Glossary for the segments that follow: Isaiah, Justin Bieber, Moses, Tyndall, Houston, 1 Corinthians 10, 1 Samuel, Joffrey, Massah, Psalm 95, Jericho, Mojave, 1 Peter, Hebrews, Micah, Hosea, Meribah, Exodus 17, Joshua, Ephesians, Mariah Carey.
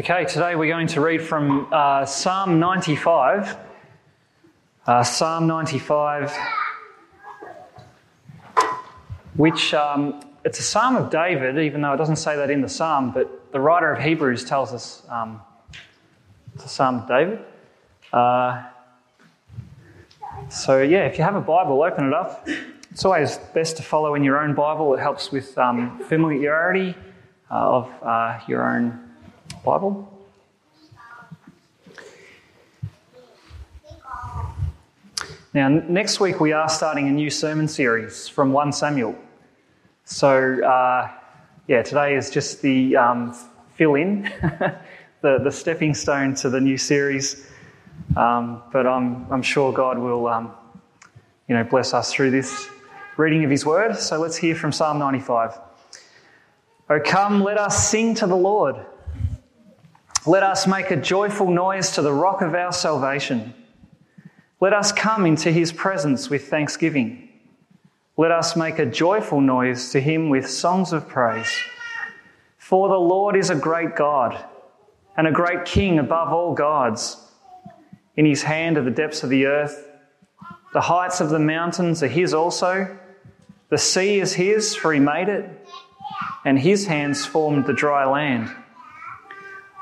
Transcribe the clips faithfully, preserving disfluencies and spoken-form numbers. Okay, today we're going to read from uh, Psalm ninety-five. Uh, Psalm ninety-five, which um, it's a psalm of David, even though it doesn't say that in the psalm, but the writer of Hebrews tells us um, it's a psalm of David. Uh, so yeah, if you have a Bible, open it up. It's always best to follow in your own Bible. It helps with um, familiarity uh, of uh, your own Bible. Now, next week we are starting a new sermon series from First Samuel. So, uh, yeah, today is just the um, fill-in, the, the stepping stone to the new series. Um, but I'm I'm sure God will, um, you know, bless us through this reading of His Word. So let's hear from Psalm ninety-five. "O come, let us sing to the Lord. Let us make a joyful noise to the rock of our salvation. Let us come into his presence with thanksgiving. Let us make a joyful noise to him with songs of praise. For the Lord is a great God and a great King above all gods. In his hand are the depths of the earth. The heights of the mountains are his also. The sea is his, for he made it, and his hands formed the dry land.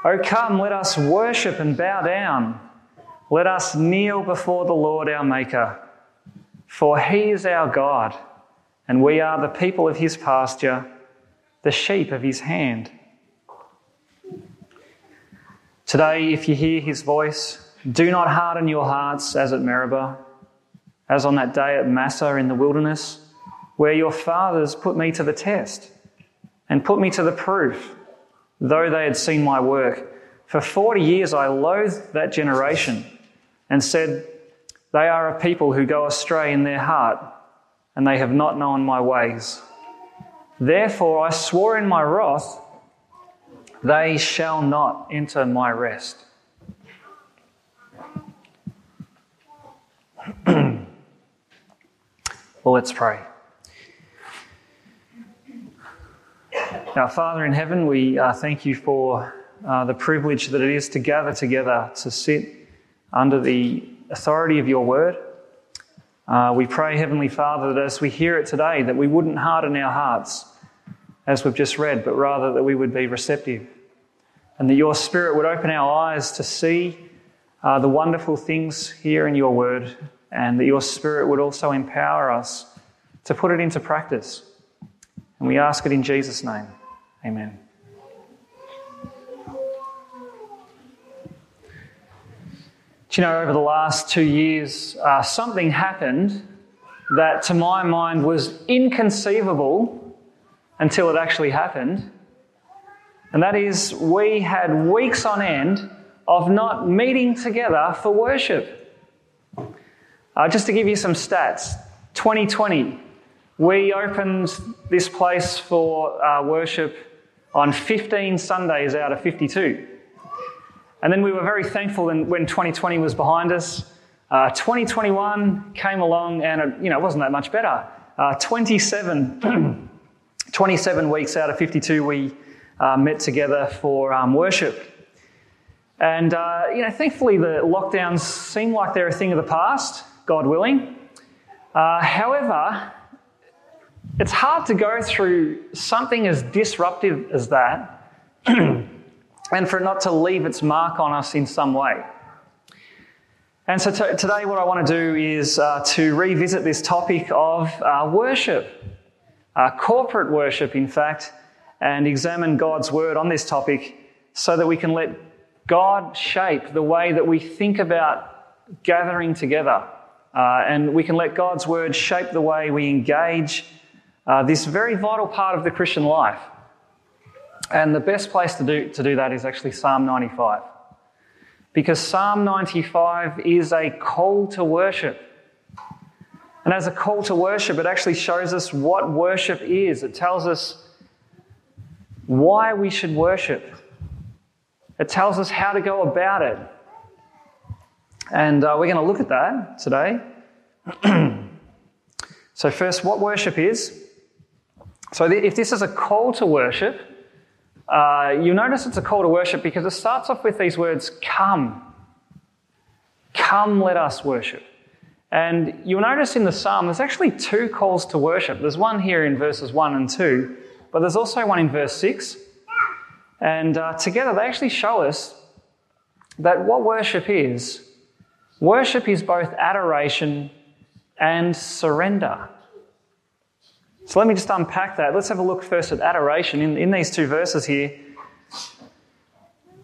O come, let us worship and bow down. Let us kneel before the Lord our Maker. For he is our God, and we are the people of his pasture, the sheep of his hand." Today, if you hear his voice, do not harden your hearts as at Meribah, as on that day at Massah in the wilderness, where your fathers put me to the test and put me to the proof, though they had seen my work. For forty years I loathed that generation and said, they are a people who go astray in their heart, and they have not known my ways. Therefore I swore in my wrath, they shall not enter my rest." Well, let's pray. Our Father in heaven, we uh, thank you for uh, the privilege that it is to gather together, to sit under the authority of your word. Uh, we pray, Heavenly Father, that as we hear it today, that we wouldn't harden our hearts, as we've just read, but rather that we would be receptive, and that your Spirit would open our eyes to see uh, the wonderful things here in your word, and that your Spirit would also empower us to put it into practice. And we ask it in Jesus' name. Amen. Do you know, over the last two years, uh, something happened that to my mind was inconceivable until it actually happened. And that is, we had weeks on end of not meeting together for worship. Uh, just to give you some stats, twenty twenty. We opened this place for uh, worship on fifteen Sundays out of fifty-two. And then we were very thankful when twenty twenty was behind us. Uh, twenty twenty-one came along and it, you know, wasn't that much better. Uh, twenty-seven, twenty-seven weeks out of fifty-two we uh, met together for um, worship. And uh, you know, thankfully the lockdowns seem like they're a thing of the past, God willing. Uh, however, it's hard to go through something as disruptive as that and for it not to leave its mark on us in some way. And so t- today what I want to do is uh, to revisit this topic of uh, worship, uh, corporate worship, in fact, and examine God's word on this topic so that we can let God shape the way that we think about gathering together. Uh, and we can let God's word shape the way we engage Uh, this very vital part of the Christian life. And the best place to do, to do that is actually Psalm ninety-five. Because Psalm ninety-five is a call to worship. And as a call to worship, it actually shows us what worship is. It tells us why we should worship. It tells us how to go about it. And uh, we're going to look at that today. So first, what worship is. So if this is a call to worship, Uh, you'll notice it's a call to worship because it starts off with these words, come. Come, let us worship. And you'll notice in the psalm, there's actually two calls to worship. There's one here in verses one and two, but there's also one in verse six. And uh, together they actually show us that what worship is, worship is both adoration and surrender. So let me just unpack that. Let's have a look first at adoration in, in these two verses here.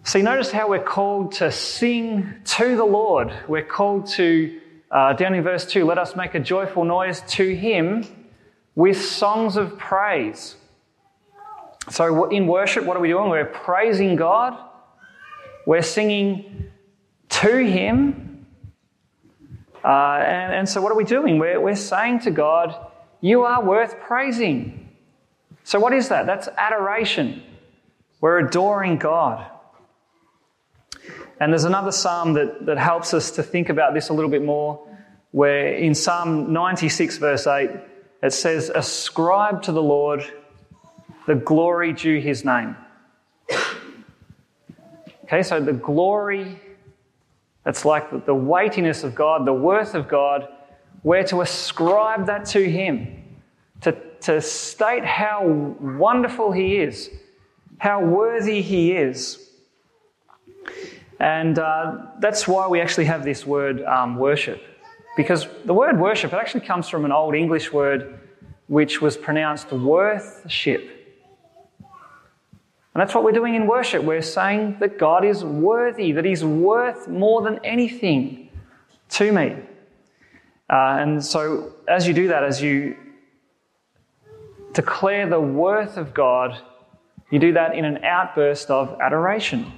So you notice how we're called to sing to the Lord. We're called to, uh, down in verse two, let us make a joyful noise to him with songs of praise. So in worship, what are we doing? We're praising God. We're singing to him. Uh, and, and so what are we doing? We're, we're saying to God, you are worth praising. So what is that? That's adoration. We're adoring God. And there's another psalm that, that helps us to think about this a little bit more, where in Psalm ninety-six, verse eight, it says, ascribe to the Lord the glory due his name. Okay, so the glory, that's like the weightiness of God, the worth of God, we're to ascribe that to him, to, to state how wonderful he is, how worthy he is. And uh, that's why we actually have this word um, worship, because the word worship, it actually comes from an old English word which was pronounced worth-ship. And that's what we're doing in worship. We're saying that God is worthy, that he's worth more than anything to me. Uh, and so as you do that, as you declare the worth of God, you do that in an outburst of adoration.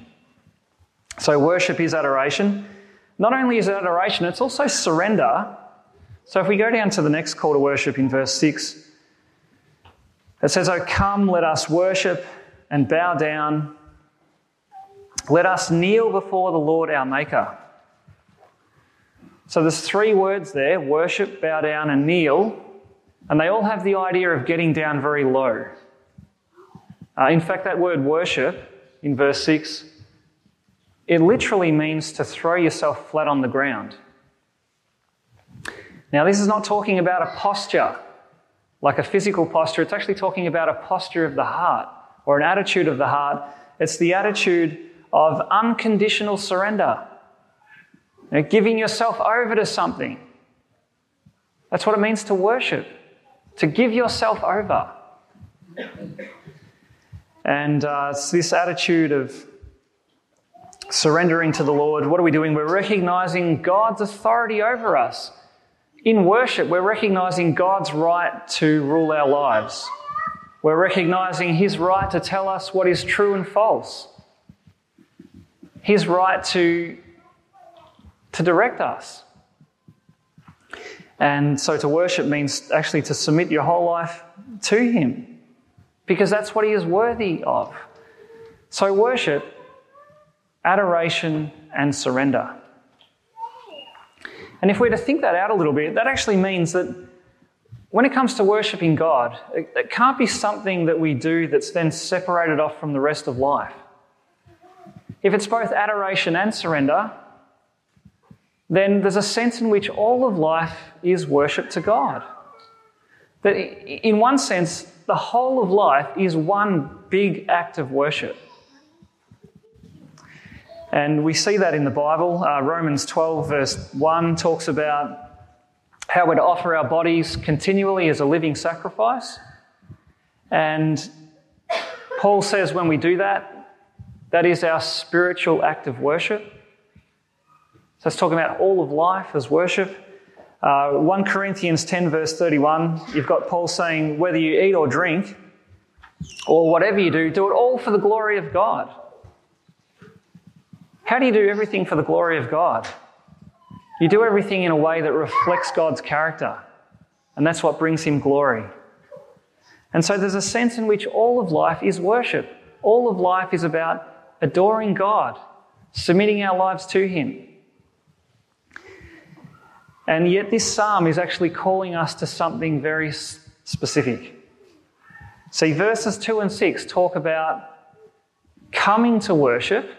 So worship is adoration. Not only is it adoration, it's also surrender. So if we go down to the next call to worship in verse six, it says, "O come, let us worship and bow down. Let us kneel before the Lord our Maker." So there's three words there, worship, bow down, and kneel, and they all have the idea of getting down very low. Uh, in fact, that word worship in verse six, it literally means to throw yourself flat on the ground. Now, this is not talking about a posture, like a physical posture. It's actually talking about a posture of the heart or an attitude of the heart. It's the attitude of unconditional surrender. Now, giving yourself over to something. That's what it means to worship, to give yourself over. And uh, it's this attitude of surrendering to the Lord. What are we doing? We're recognizing God's authority over us. In worship, we're recognizing God's right to rule our lives. We're recognizing his right to tell us what is true and false. His right to to direct us. And so to worship means actually to submit your whole life to him, because that's what he is worthy of. So worship, adoration, and surrender. And if we're to think that out a little bit, that actually means that when it comes to worshiping God, it, it can't be something that we do that's then separated off from the rest of life. If it's both adoration and surrender, then there's a sense in which all of life is worship to God. That in one sense, the whole of life is one big act of worship. And we see that in the Bible. Uh, Romans twelve verse one talks about how we're to offer our bodies continually as a living sacrifice. And Paul says when we do that, that is our spiritual act of worship. So it's talking about all of life as worship. Uh, First Corinthians ten verse thirty-one, you've got Paul saying, whether you eat or drink or whatever you do, do it all for the glory of God. How do you do everything for the glory of God? You do everything in a way that reflects God's character, and that's what brings him glory. And so there's a sense in which all of life is worship. All of life is about adoring God, submitting our lives to him. And yet this psalm is actually calling us to something very specific. See, verses two and six talk about coming to worship,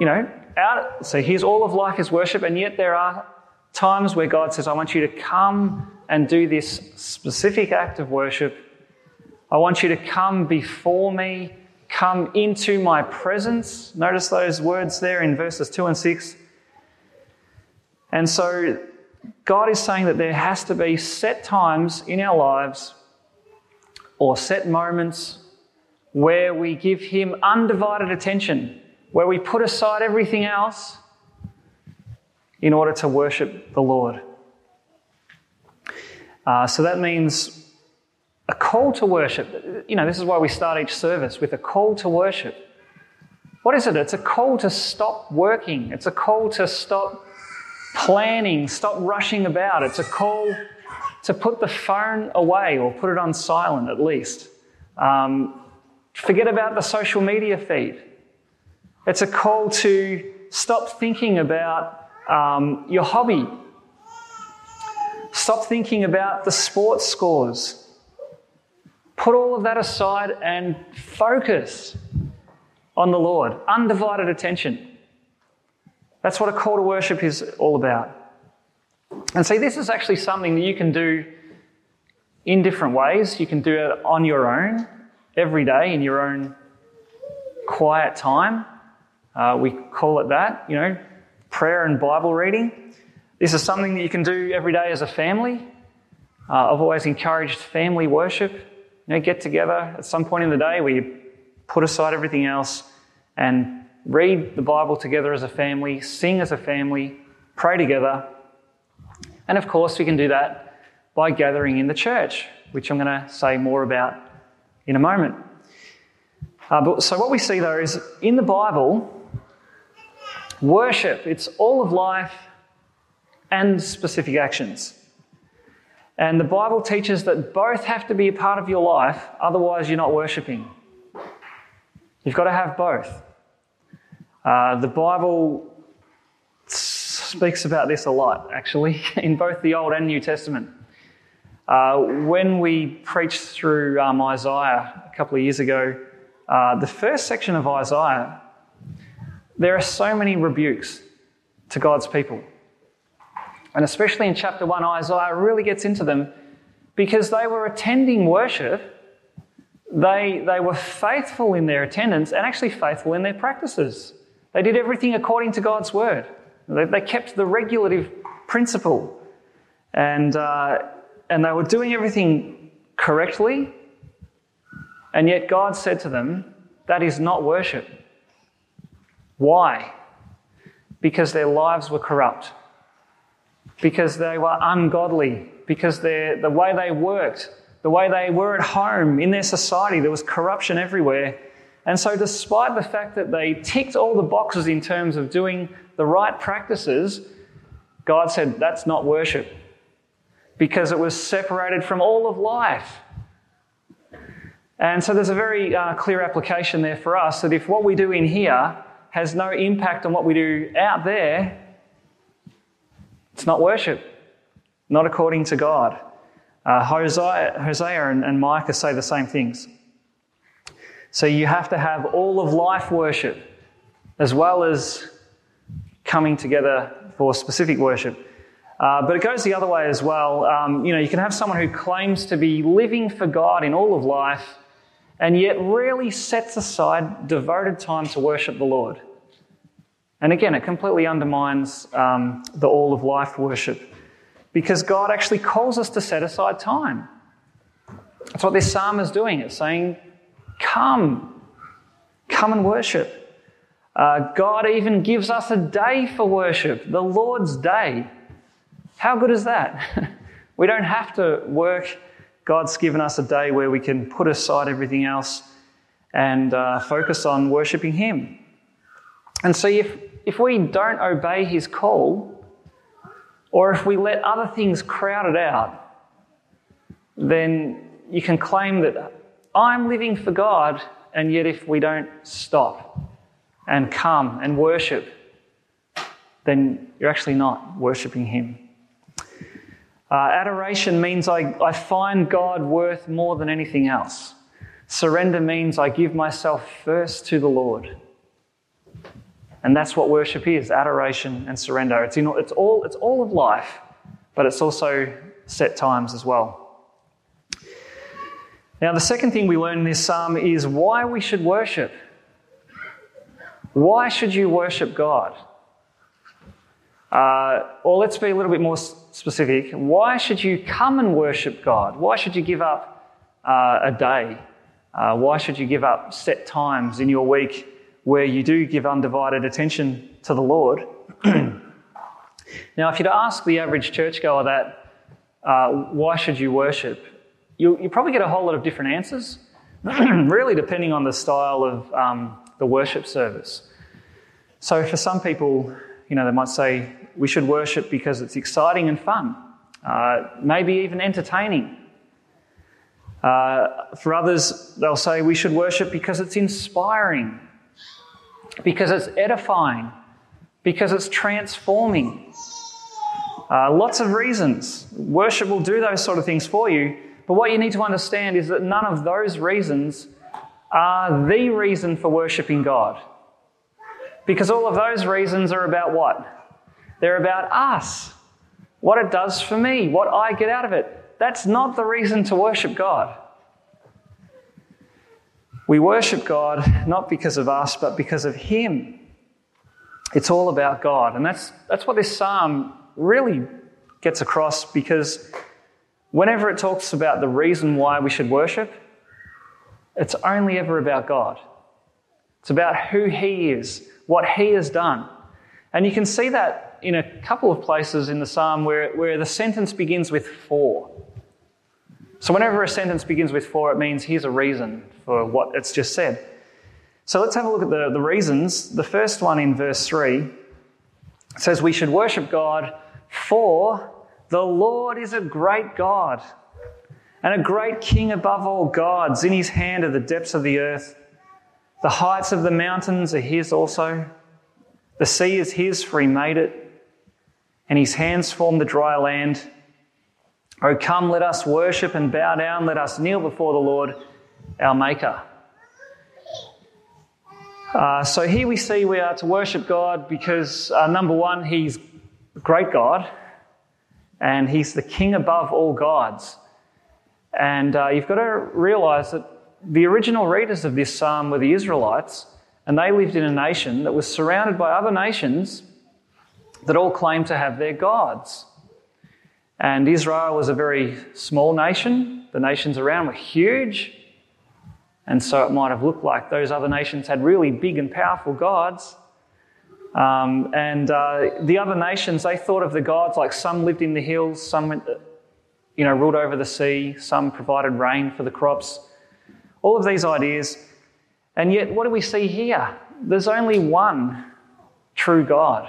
you know, out, so here's all of life is worship, and yet there are times where God says, I want you to come and do this specific act of worship. I want you to come before me, come into my presence. Notice those words there in verses two and six. And so God is saying that there has to be set times in our lives or set moments where we give him undivided attention, where we put aside everything else in order to worship the Lord. Uh, so that means a call to worship. You know, this is why we start each service with a call to worship. What is it? It's a call to stop working. It's a call to stop planning, stop rushing about. It's a call to put the phone away or put it on silent at least. Um, forget about the social media feed. It's a call to stop thinking about um, your hobby. Stop thinking about the sports scores. Put all of that aside and focus on the Lord. Undivided attention. That's what a call to worship is all about. And see, this is actually something that you can do in different ways. You can do it on your own, every day, in your own quiet time. Uh, we call it that, you know, prayer and Bible reading. This is something that you can do every day as a family. Uh, I've always encouraged family worship. You know, get together at some point in the day where you put aside everything else and read the Bible together as a family, sing as a family, pray together. And of course, we can do that by gathering in the church, which I'm going to say more about in a moment. Uh, but, so what we see, though, is in the Bible, worship, it's all of life and specific actions. And the Bible teaches that both have to be a part of your life, otherwise you're not worshipping. You've got to have both. Uh, the Bible speaks about this a lot, actually, in both the Old and New Testament. Uh, when we preached through um, Isaiah a couple of years ago, uh, the first section of Isaiah, there are so many rebukes to God's people. And especially in chapter one, Isaiah really gets into them because they were attending worship. They, they were faithful in their attendance and actually faithful in their practices. They did everything according to God's word. They, they kept the regulative principle. And, uh, and they were doing everything correctly. And yet God said to them, that is not worship. Why? Because their lives were corrupt. Because they were ungodly, because the way they worked, the way they were at home, in their society, there was corruption everywhere. And so despite the fact that they ticked all the boxes in terms of doing the right practices, God said, that's not worship, because it was separated from all of life. And so there's a very uh, clear application there for us that if what we do in here has no impact on what we do out there, it's not worship, not according to God. Uh, Hosea, Hosea and, and Micah say the same things. So you have to have all of life worship as well as coming together for specific worship. Uh, but it goes the other way as well. Um, you know, you can have someone who claims to be living for God in all of life and yet really sets aside devoted time to worship the Lord. And again, it completely undermines um, the all-of-life worship, because God actually calls us to set aside time. That's what this psalm is doing. It's saying, come, come and worship. Uh, God even gives us a day for worship, the Lord's day. How good is that? We don't have to work. God's given us a day where we can put aside everything else and uh, focus on worshiping him. And so if, if we don't obey his call, or if we let other things crowd it out, then you can claim that I'm living for God, and yet if we don't stop and come and worship, then you're actually not worshipping him. Uh, adoration means I, I find God worth more than anything else. Surrender means I give myself first to the Lord. And that's what worship is, adoration and surrender. It's, in, it's, all, it's all of life, but it's also set times as well. Now, the second thing we learn in this psalm is why we should worship. Why should you worship God? Uh, or let's be a little bit more specific. Why should you come and worship God? Why should you give up uh, a day? Uh, why should you give up set times in your week where you do give undivided attention to the Lord? Now, if you'd ask the average churchgoer that, uh, why should you worship? You'll, you'll probably get a whole lot of different answers, really depending on the style of um, the worship service. So for some people, you know, they might say we should worship because it's exciting and fun, uh, maybe even entertaining. Uh, for others, they'll say we should worship because it's inspiring, because it's edifying, because it's transforming. Uh, lots of reasons. Worship will do those sort of things for you. But what you need to understand is that none of those reasons are the reason for worshipping God. Because all of those reasons are about what? They're about us. What it does for me, what I get out of it. That's not the reason to worship God. We worship God not because of us, but because of Him. It's all about God. And that's that's what this psalm really gets across, because whenever it talks about the reason why we should worship, it's only ever about God. It's about who He is, what He has done. And you can see that in a couple of places in the psalm where, where the sentence begins with for. So whenever a sentence begins with for, it means here's a reason for what it's just said. So let's have a look at the, the reasons. The first one in verse three says we should worship God for the Lord is a great God and a great King above all gods. In His hand are the depths of the earth. The heights of the mountains are His also. The sea is His, for He made it, and His hands formed the dry land. O come, let us worship and bow down. Let us kneel before the Lord, our Maker. Uh, so here we see we are to worship God because, uh, number one, He's a great God, and He's the King above all gods. And uh, you've got to realise that the original readers of this psalm were the Israelites, and they lived in a nation that was surrounded by other nations that all claimed to have their gods. And Israel was a very small nation. The nations around were huge. And so it might have looked like those other nations had really big and powerful gods. Um, and uh, the other nations, they thought of the gods like some lived in the hills, some you know, ruled over the sea, some provided rain for the crops, all of these ideas. And yet what do we see here? There's only one true God.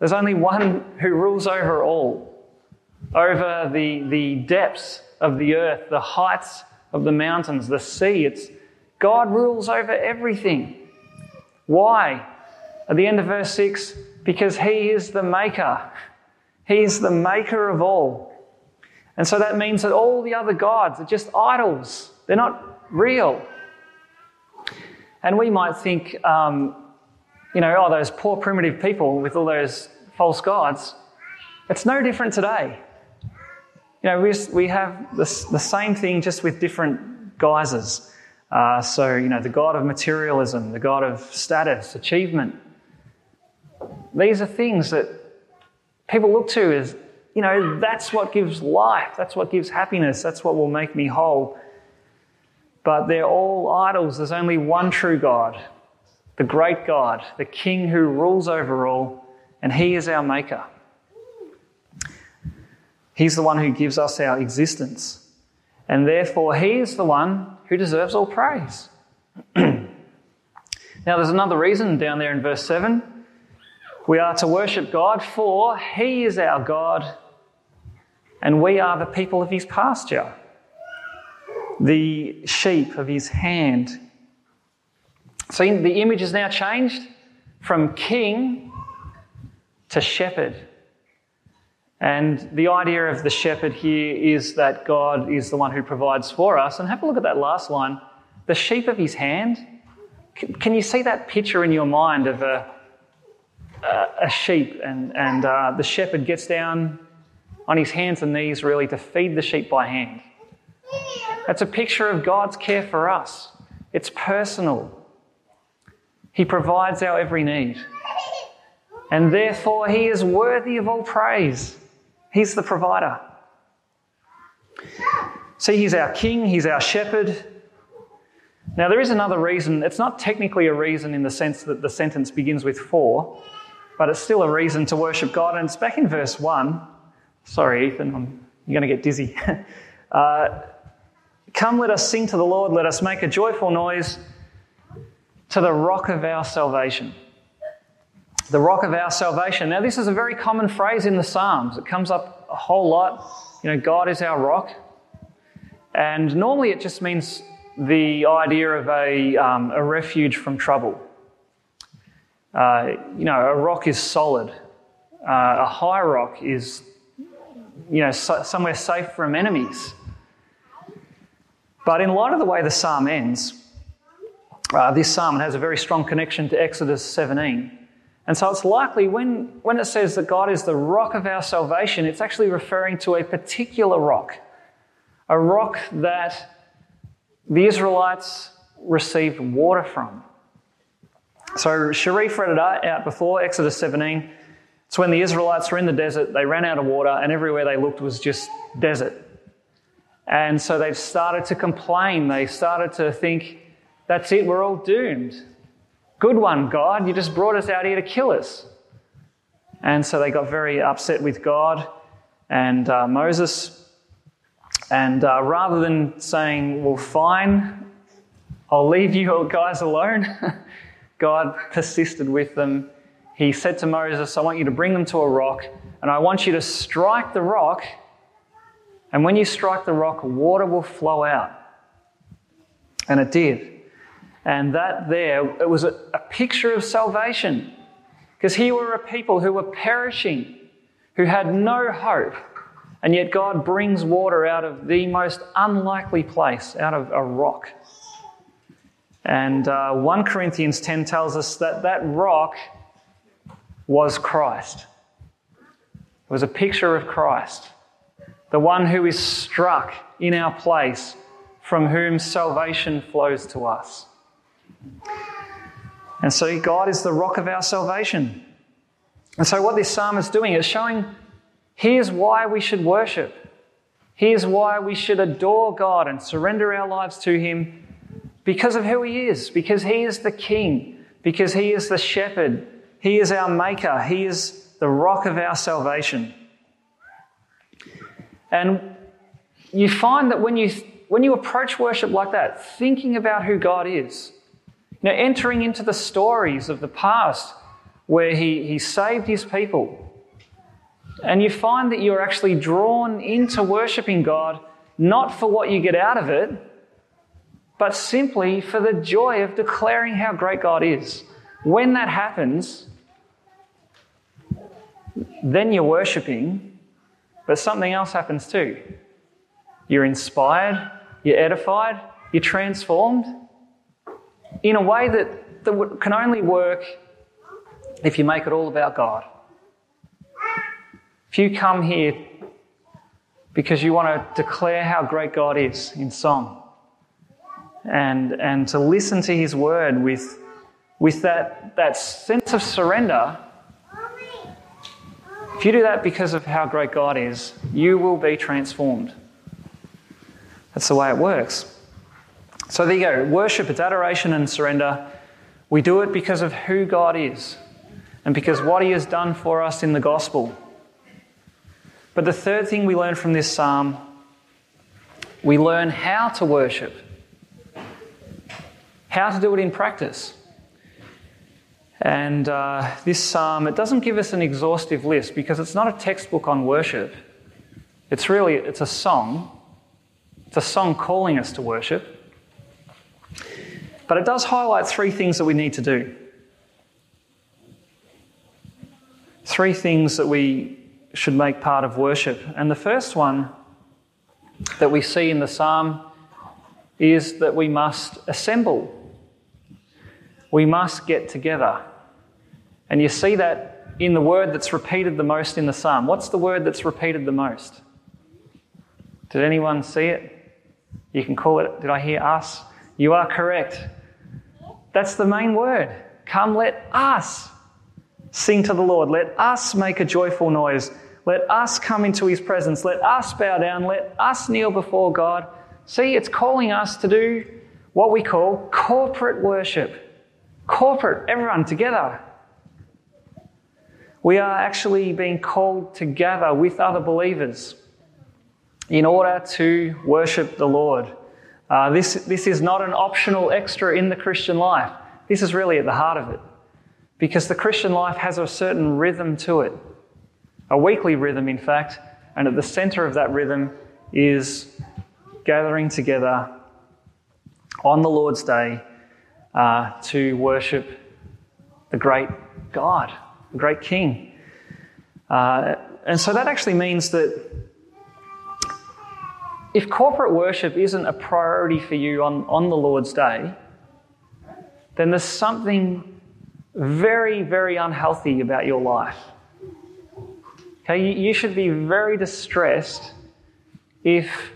There's only one who rules over all, over the, the depths of the earth, the heights of the mountains, the sea. It's God rules over everything. Why? At the end of verse six, because He is the Maker. He is the Maker of all. And so that means that all the other gods are just idols. They're not real. And we might think, um, you know, oh, those poor primitive people with all those false gods. It's no different today. You know, we just, we have this, the same thing just with different guises. Uh, so, you know, the god of materialism, the god of status, achievement. These are things that people look to as, you know, that's what gives life, that's what gives happiness, that's what will make me whole. But they're all idols. There's only one true God, the great God, the King who rules over all, and He is our Maker. He's the one who gives us our existence. And therefore, He is the one who deserves all praise. Now, there's another reason down there in verse seven. We are to worship God, for He is our God, and we are the people of His pasture, the sheep of His hand. So the image is now changed from king to shepherd. And the idea of the shepherd here is that God is the one who provides for us. And have a look at that last line, the sheep of his hand. Can you see that picture in your mind of a, a sheep and, and uh, the shepherd gets down on his hands and knees really to feed the sheep by hand? That's a picture of God's care for us. It's personal. He provides our every need. And therefore, he is worthy of all praise. He's the provider. See, he's our king, he's our shepherd. Now, there is another reason. It's not technically a reason in the sense that the sentence begins with for, but it's still a reason to worship God. And it's back in verse one. Sorry, Ethan, I'm, you're going to get dizzy. uh, Come, let us sing to the Lord. Let us make a joyful noise to the rock of our salvation. The rock of our salvation. Now, this is a very common phrase in the Psalms. It comes up a whole lot. You know, God is our rock. And normally it just means the idea of a, um, a refuge from trouble. Uh, you know, a rock is solid. Uh, a high rock is, you know, so, somewhere safe from enemies. But in light of the way the Psalm ends, uh, this Psalm has a very strong connection to Exodus seventeen. And so it's likely when, when it says that God is the rock of our salvation, it's actually referring to a particular rock, a rock that the Israelites received water from. So Sherif read it out before, Exodus seventeen. It's when the Israelites were in the desert, they ran out of water, and everywhere they looked was just desert. And so they've started to complain. They started to think, that's it, we're all doomed. Good one, God. You just brought us out here to kill us. And so they got very upset with God and uh, Moses. And uh, rather than saying, well, fine, I'll leave you guys alone, God persisted with them. He said to Moses, I want you to bring them to a rock, and I want you to strike the rock, and when you strike the rock, water will flow out. And it did. And that there, it was a, a picture of salvation. Because here were a people who were perishing, who had no hope. And yet God brings water out of the most unlikely place, out of a rock. And uh, First Corinthians ten tells us that that rock was Christ. It was a picture of Christ, the one who is struck in our place, from whom salvation flows to us. And so God is the rock of our salvation. And so what this psalm is doing is showing, here's why we should worship. Here's why we should adore God and surrender our lives to him, because of who he is, because he is the king, because he is the shepherd, he is our maker, he is the rock of our salvation. And you find that when you when you approach worship like that, thinking about who God is, now, entering into the stories of the past where he, he saved his people, and you find that you're actually drawn into worshipping God, not for what you get out of it, but simply for the joy of declaring how great God is. When that happens, then you're worshipping, but something else happens too. You're inspired, you're edified, you're transformed, in a way that, that can only work if you make it all about God. If you come here because you want to declare how great God is in song and, and to listen to his word with, with that, that sense of surrender, if you do that because of how great God is, you will be transformed. That's the way it works. So there you go. Worship, it's adoration and surrender. We do it because of who God is and because what he has done for us in the gospel. But the third thing we learn from this psalm, we learn how to worship, how to do it in practice. And uh, this psalm, it doesn't give us an exhaustive list because it's not a textbook on worship. It's really, it's a song. It's a song calling us to worship. But it does highlight three things that we need to do. Three things that we should make part of worship. And the first one that we see in the psalm is that we must assemble. We must get together. And you see that in the word that's repeated the most in the psalm. What's the word that's repeated the most? Did anyone see it? You can call it, did I hear us? You are correct. That's the main word. Come, let us sing to the Lord. Let us make a joyful noise. Let us come into his presence. Let us bow down. Let us kneel before God. See, it's calling us to do what we call corporate worship. Corporate, everyone together. We are actually being called to gather with other believers in order to worship the Lord. Uh, this, this is not an optional extra in the Christian life. This is really at the heart of it, because the Christian life has a certain rhythm to it, a weekly rhythm, in fact, and at the centre of that rhythm is gathering together on the Lord's Day uh, to worship the great God, the great King. Uh, and so that actually means that if corporate worship isn't a priority for you on, on the Lord's Day, then there's something very, very unhealthy about your life. Okay, you, you should be very distressed if,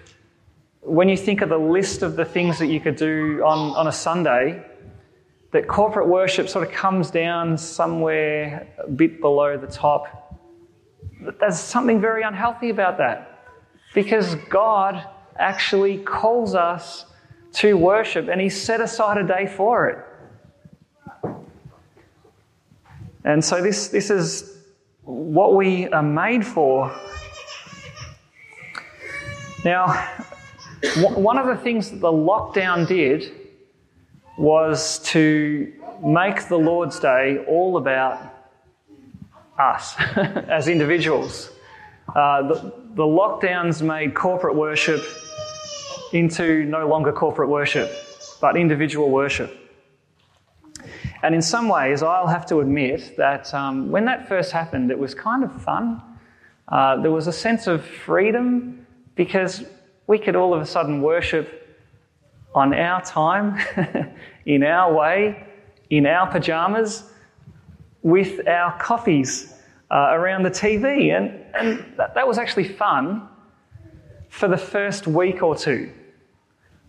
when you think of the list of the things that you could do on, on a Sunday, that corporate worship sort of comes down somewhere a bit below the top. There's something very unhealthy about that. Because God actually calls us to worship and he's set aside a day for it. And so this, this is what we are made for. Now, one of the things that the lockdown did was to make the Lord's Day all about us as individuals. Uh, the, the lockdowns made corporate worship into no longer corporate worship, but individual worship. And in some ways, I'll have to admit that um, when that first happened, it was kind of fun. Uh, there was a sense of freedom because we could all of a sudden worship on our time, in our way, in our pajamas, with our coffees Uh, around the T V, and, and that, that was actually fun for the first week or two.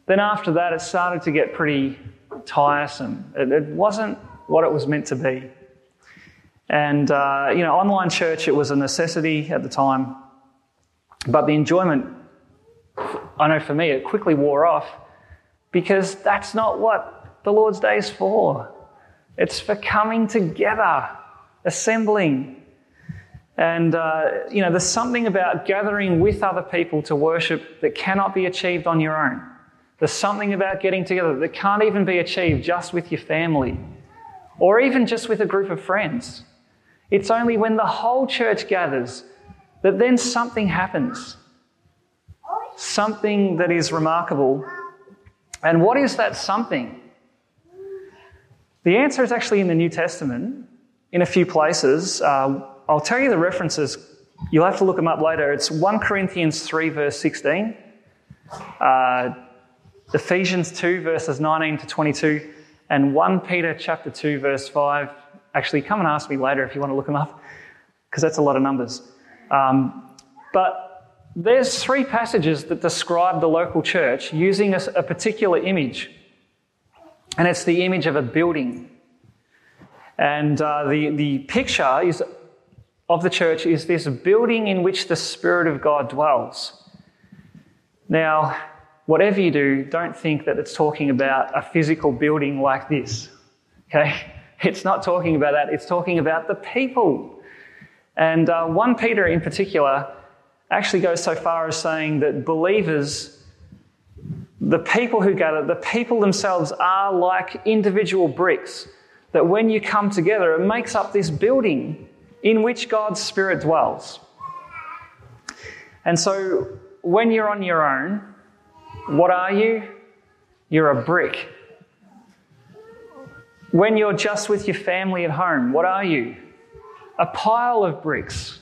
Then after that, it started to get pretty tiresome. It, it wasn't what it was meant to be. And, uh, you know, online church, it was a necessity at the time, but the enjoyment, I know for me, it quickly wore off because that's not what the Lord's Day is for. It's for coming together, assembling. And, uh, you know, there's something about gathering with other people to worship that cannot be achieved on your own. There's something about getting together that can't even be achieved just with your family or even just with a group of friends. It's only when the whole church gathers that then something happens, something that is remarkable. And what is that something? The answer is actually in the New Testament, in a few places. uh, I'll tell you the references. You'll have to look them up later. It's First Corinthians three, verse sixteen, uh, Ephesians two, verses nineteen to twenty-two, and First Peter chapter two, verse five. Actually, come and ask me later if you want to look them up, because that's a lot of numbers. Um, but there's three passages that describe the local church using a, a particular image, and it's the image of a building. And uh, the, the picture is... of the church is this building in which the Spirit of God dwells. Now, whatever you do, don't think that it's talking about a physical building like this. Okay? It's not talking about that. It's talking about the people. And uh, First Peter in particular actually goes so far as saying that believers, the people who gather, the people themselves are like individual bricks, that when you come together, it makes up this building in which God's Spirit dwells. And so when you're on your own, what are you? You're a brick. When you're just with your family at home, what are you? A pile of bricks.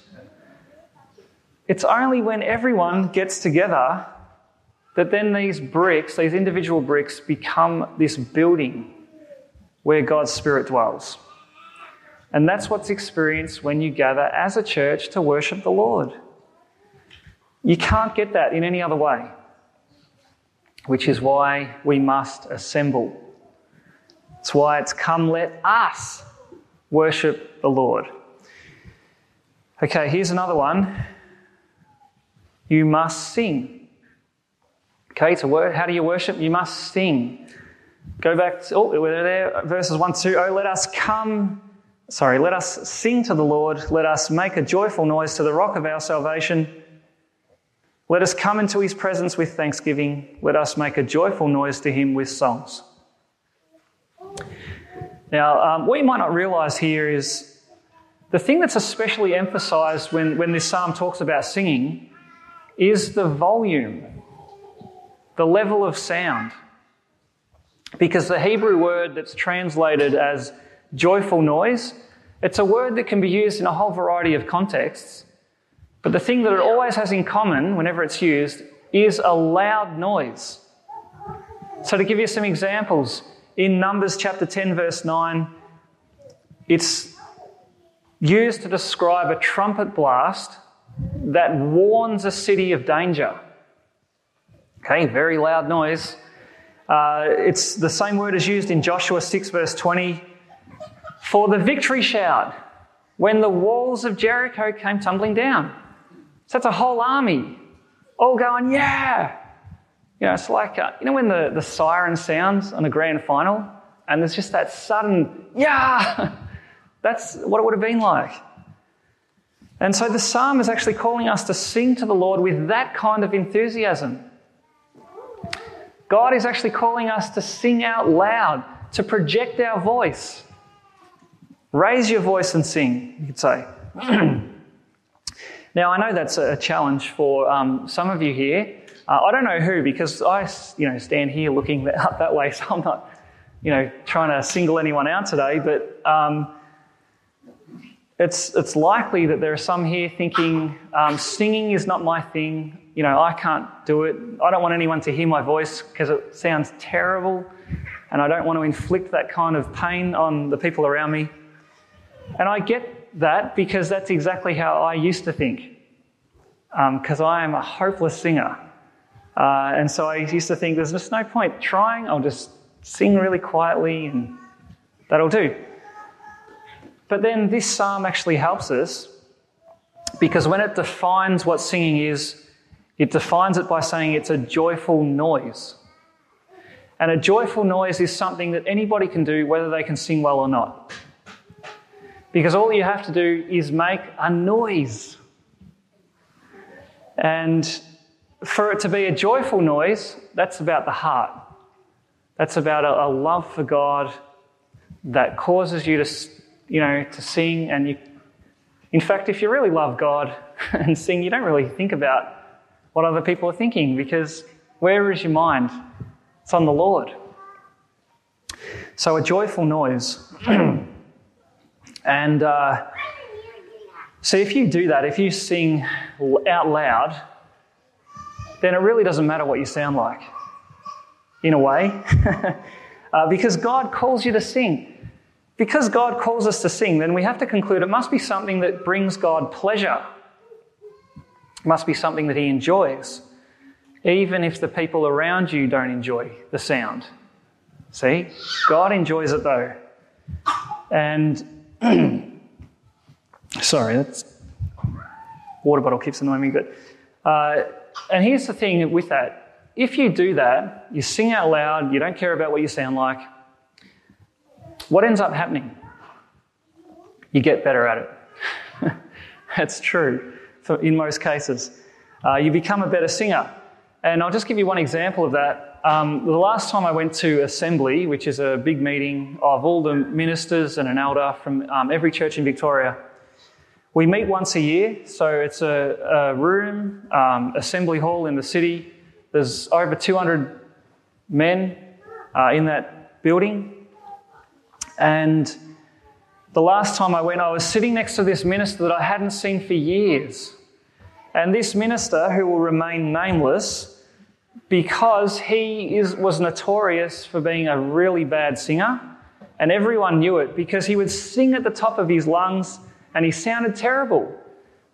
It's only when everyone gets together that then these bricks, these individual bricks, become this building where God's Spirit dwells. And that's what's experienced when you gather as a church to worship the Lord. You can't get that in any other way, which is why we must assemble. It's why it's come, let us worship the Lord. Okay, here's another one. You must sing. Okay, to work, how do you worship? You must sing. Go back to, oh, we're there, verses one, two. Oh, let us come, sorry, let us sing to the Lord. Let us make a joyful noise to the rock of our salvation. Let us come into his presence with thanksgiving. Let us make a joyful noise to him with songs. Now, um, what you might not realise here is the thing that's especially emphasised when, when this psalm talks about singing is the volume, the level of sound. Because the Hebrew word that's translated as joyful noise, it's a word that can be used in a whole variety of contexts. But the thing that it always has in common whenever it's used is a loud noise. So to give you some examples, in Numbers chapter ten, verse nine, it's used to describe a trumpet blast that warns a city of danger. Okay, very loud noise. Uh, it's the same word as used in Joshua six, verse twenty, for the victory shout when the walls of Jericho came tumbling down. So that's a whole army all going, yeah! You know, it's like, uh, you know when the, the siren sounds on a grand final and there's just that sudden, yeah! That's what it would have been like. And so the psalm is actually calling us to sing to the Lord with that kind of enthusiasm. God is actually calling us to sing out loud, to project our voice. Raise your voice and sing, you could say. Now, I know that's a challenge for um, some of you here. Uh, I don't know who, because I, you know, stand here looking up that way, so I'm not, you know, trying to single anyone out today. But um, it's it's likely that there are some here thinking um, singing is not my thing. You know, I can't do it. I don't want anyone to hear my voice because it sounds terrible, and I don't want to inflict that kind of pain on the people around me. And I get that because that's exactly how I used to think. Because um, I am a hopeless singer. Uh, and so I used to think there's just no point trying, I'll just sing really quietly and that'll do. But then this psalm actually helps us because when it defines what singing is, it defines it by saying it's a joyful noise. And a joyful noise is something that anybody can do whether they can sing well or not. Because all you have to do is make a noise. And for it to be a joyful noise, that's about the heart. That's about a, a love for God that causes you to, you know, to sing. And you, in fact, if you really love God and sing, you don't really think about what other people are thinking because where is your mind? It's on the Lord. So a joyful noise. And uh, so if you do that, if you sing out loud, then it really doesn't matter what you sound like, in a way, uh, because God calls you to sing. Because God calls us to sing, then we have to conclude it must be something that brings God pleasure. It must be something that he enjoys, even if the people around you don't enjoy the sound. See? God enjoys it though. And, sorry, that's, water bottle keeps annoying me, but... Uh, And here's the thing with that. If you do that, you sing out loud, you don't care about what you sound like, what ends up happening? You get better at it. That's true for, in most cases. Uh, you become a better singer. And I'll just give you one example of that. Um, the last time I went to Assembly, which is a big meeting of all the ministers and an elder from um, every church in Victoria, we meet once a year, so it's a, a room, um, assembly hall in the city. There's over two hundred men uh, in that building. And the last time I went, I was sitting next to this minister that I hadn't seen for years. And this minister, who will remain nameless, because he is, was notorious for being a really bad singer, and everyone knew it because he would sing at the top of his lungs and he sounded terrible.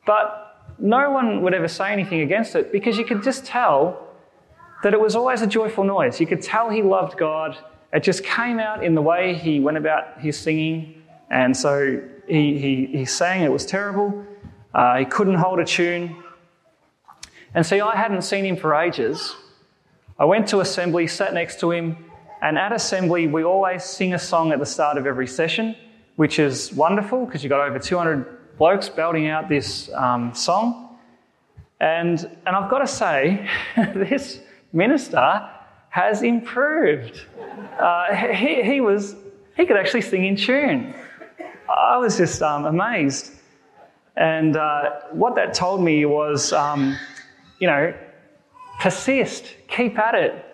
But no one would ever say anything against it because you could just tell that it was always a joyful noise. You could tell he loved God. It just came out in the way he went about his singing. And so he, he, he sang, it was terrible. Uh, he couldn't hold a tune. And see, I hadn't seen him for ages. I went to assembly, sat next to him, and at assembly we always sing a song at the start of every session, which is wonderful because you've got over two hundred blokes belting out this um, song. And, and I've got to say, this minister has improved. Uh, he, he was, he could actually sing in tune. I was just um, amazed. And uh, what that told me was, um, you know, persist, keep at it,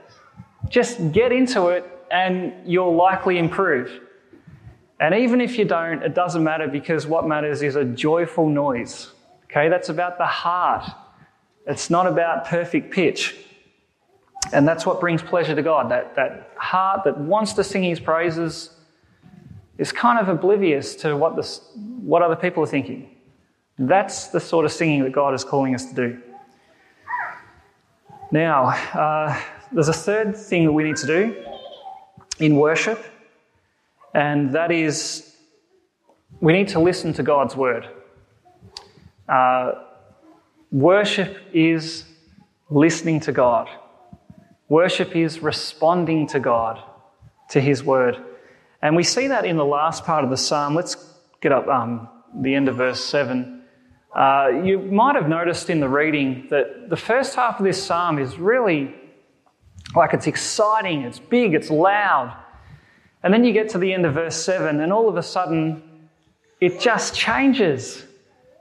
just get into it and you'll likely improve. And even if you don't, it doesn't matter because what matters is a joyful noise. Okay, that's about the heart. It's not about perfect pitch. And that's what brings pleasure to God. That, that heart that wants to sing his praises is kind of oblivious to what, the, what other people are thinking. That's the sort of singing that God is calling us to do. Now, uh, there's a third thing that we need to do in worship, and that is we need to listen to God's word. Uh, worship is listening to God. Worship is responding to God, to his word. And we see that in the last part of the psalm. Let's get up um, the end of verse seven. Uh, you might have noticed in the reading that the first half of this psalm is really like it's exciting, it's big, it's loud. And then you get to the end of verse seven and all of a sudden it just changes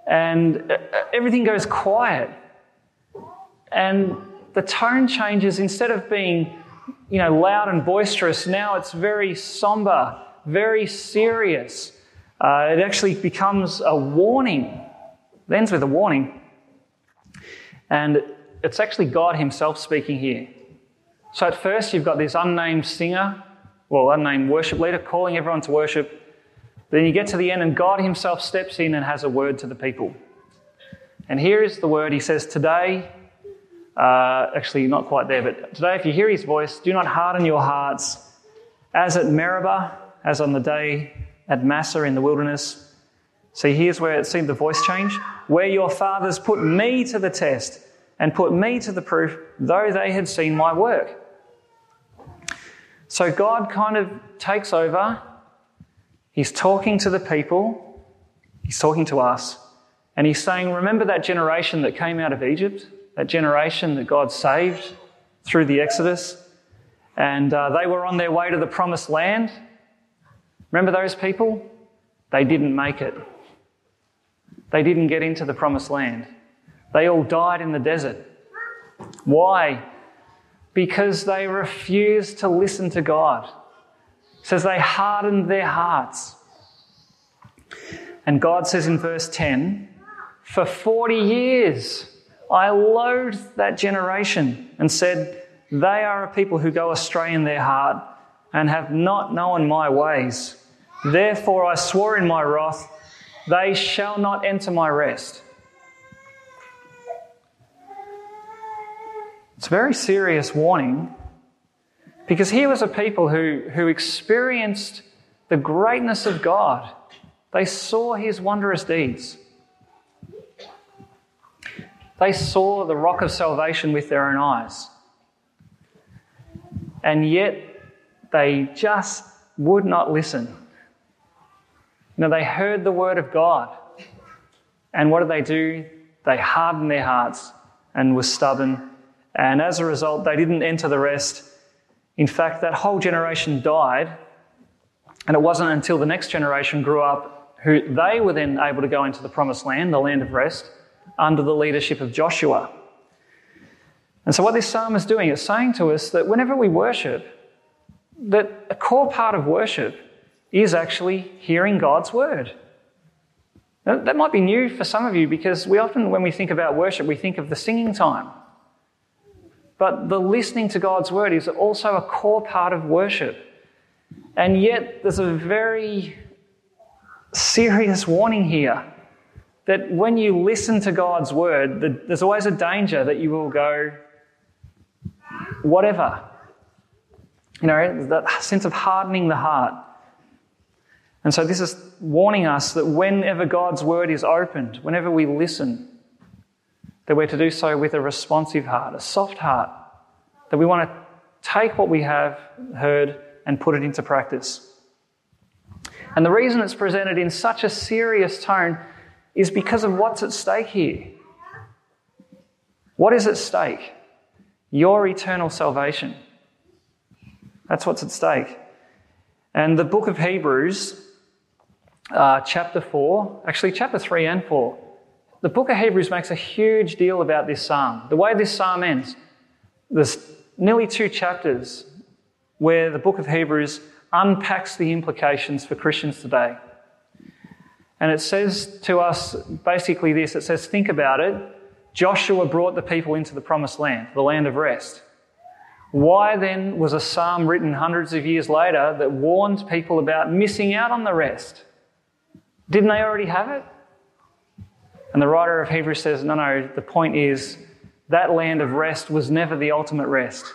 and everything goes quiet. And the tone changes. Instead of being, you know, loud and boisterous, now it's very somber, very serious. Uh, it actually becomes a warning. It ends with a warning. And it's actually God himself speaking here. So at first you've got this unnamed singer, well, unnamed worship leader calling everyone to worship. Then you get to the end and God himself steps in and has a word to the people. And here is the word. He says, today... Uh, actually, not quite there, but today if you hear his voice, do not harden your hearts as at Meribah, as on the day at Massah in the wilderness. See, here's where it seemed the voice change. Where your fathers put me to the test and put me to the proof, though they had seen my work. So God kind of takes over. He's talking to the people. He's talking to us. And he's saying, remember that generation that came out of Egypt? That generation that God saved through the Exodus, and uh, they were on their way to the promised land. Remember those people? They didn't make it. They didn't get into the promised land. They all died in the desert. Why? Because they refused to listen to God. It says they hardened their hearts. And God says in verse ten, for forty years... I loathed that generation and said, they are a people who go astray in their heart and have not known my ways. Therefore I swore in my wrath, they shall not enter my rest. It's a very serious warning because here was a people who, who experienced the greatness of God. They saw his wondrous deeds. They saw the rock of salvation with their own eyes. And yet they just would not listen. You know, they heard the word of God. And what did they do? They hardened their hearts and were stubborn. And as a result, they didn't enter the rest. In fact, that whole generation died. And it wasn't until the next generation grew up who they were then able to go into the promised land, the land of rest, under the leadership of Joshua. And so what this psalm is doing, it's saying to us that whenever we worship, that a core part of worship is actually hearing God's word. Now, that might be new for some of you because we often, when we think about worship, we think of the singing time. But the listening to God's word is also a core part of worship. And yet there's a very serious warning here that when you listen to God's word, there's always a danger that you will go, whatever. You know, that sense of hardening the heart. And so this is warning us that whenever God's word is opened, whenever we listen, that we're to do so with a responsive heart, a soft heart, that we want to take what we have heard and put it into practice. And the reason it's presented in such a serious tone is because of what's at stake here. What is at stake? Your eternal salvation. That's what's at stake. And the book of Hebrews, uh, chapter four, actually chapter three and four, the book of Hebrews makes a huge deal about this psalm. The way this psalm ends, there's nearly two chapters where the book of Hebrews unpacks the implications for Christians today. And it says to us basically this, it says, think about it. Joshua brought the people into the promised land, the land of rest. Why then was a psalm written hundreds of years later that warned people about missing out on the rest? Didn't they already have it? And the writer of Hebrews says, no, no, the point is that land of rest was never the ultimate rest.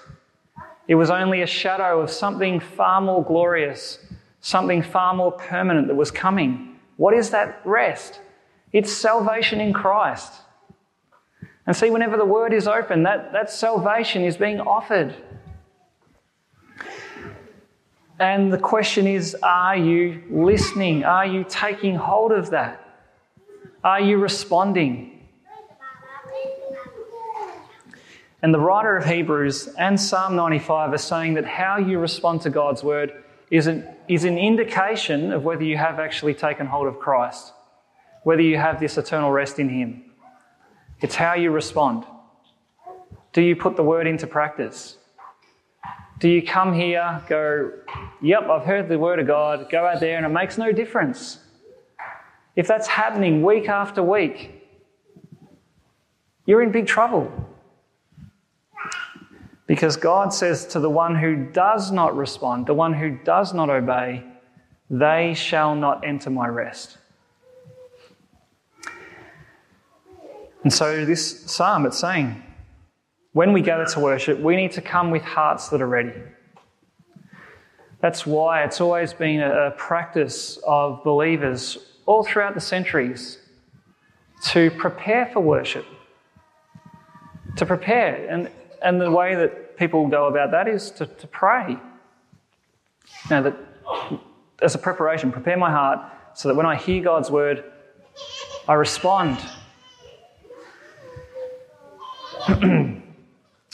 It was only a shadow of something far more glorious, something far more permanent that was coming. What is that rest? It's salvation in Christ. And see, whenever the word is open, that, that salvation is being offered. And the question is, are you listening? Are you taking hold of that? Are you responding? And the writer of Hebrews and Psalm ninety-five are saying that how you respond to God's word is an, is an indication of whether you have actually taken hold of Christ, whether you have this eternal rest in him. It's how you respond. Do you put the word into practice? Do you come here, go, yep, I've heard the word of God, go out there and it makes no difference? If that's happening week after week, you're in big trouble. Because God says to the one who does not respond, the one who does not obey, they shall not enter my rest. And so this psalm, it's saying, when we gather to worship, we need to come with hearts that are ready. That's why it's always been a practice of believers all throughout the centuries to prepare for worship, to prepare. And, and the way that people go about that is to, to pray. Now, that as a preparation, prepare my heart so that when I hear God's word, I respond.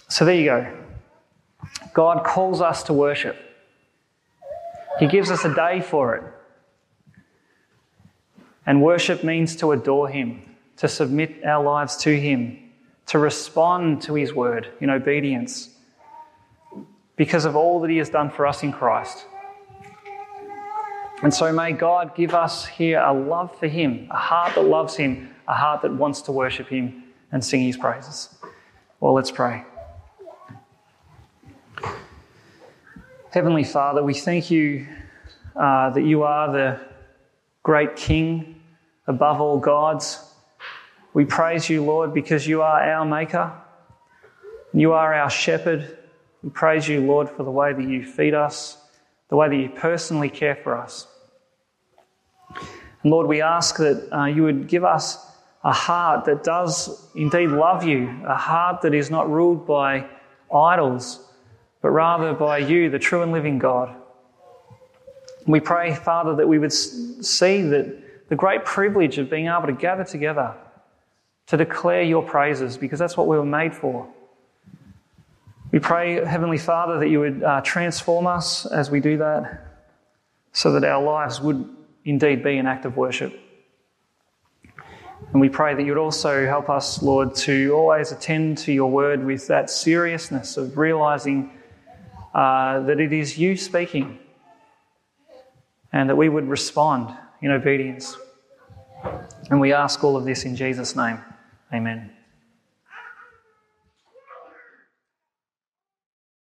So there you go. God calls us to worship. He gives us a day for it. And worship means to adore him, to submit our lives to him, to respond to his word in obedience because of all that he has done for us in Christ. And so may God give us here a love for him, a heart that loves him, a heart that wants to worship him and sing his praises. Well, let's pray. Heavenly Father, we thank you uh, that you are the great King above all gods. We praise you, Lord, because you are our Maker. You are our Shepherd. We praise you, Lord, for the way that you feed us, the way that you personally care for us. And Lord, we ask that uh, you would give us a heart that does indeed love you, a heart that is not ruled by idols, but rather by you, the true and living God. We pray, Father, that we would see that the great privilege of being able to gather together to declare your praises, because that's what we were made for. We pray, Heavenly Father, that you would uh, transform us as we do that, so that our lives would indeed be an act of worship. And we pray that you would also help us, Lord, to always attend to your word with that seriousness of realising uh, that it is you speaking and that we would respond in obedience. And we ask all of this in Jesus' name. Amen.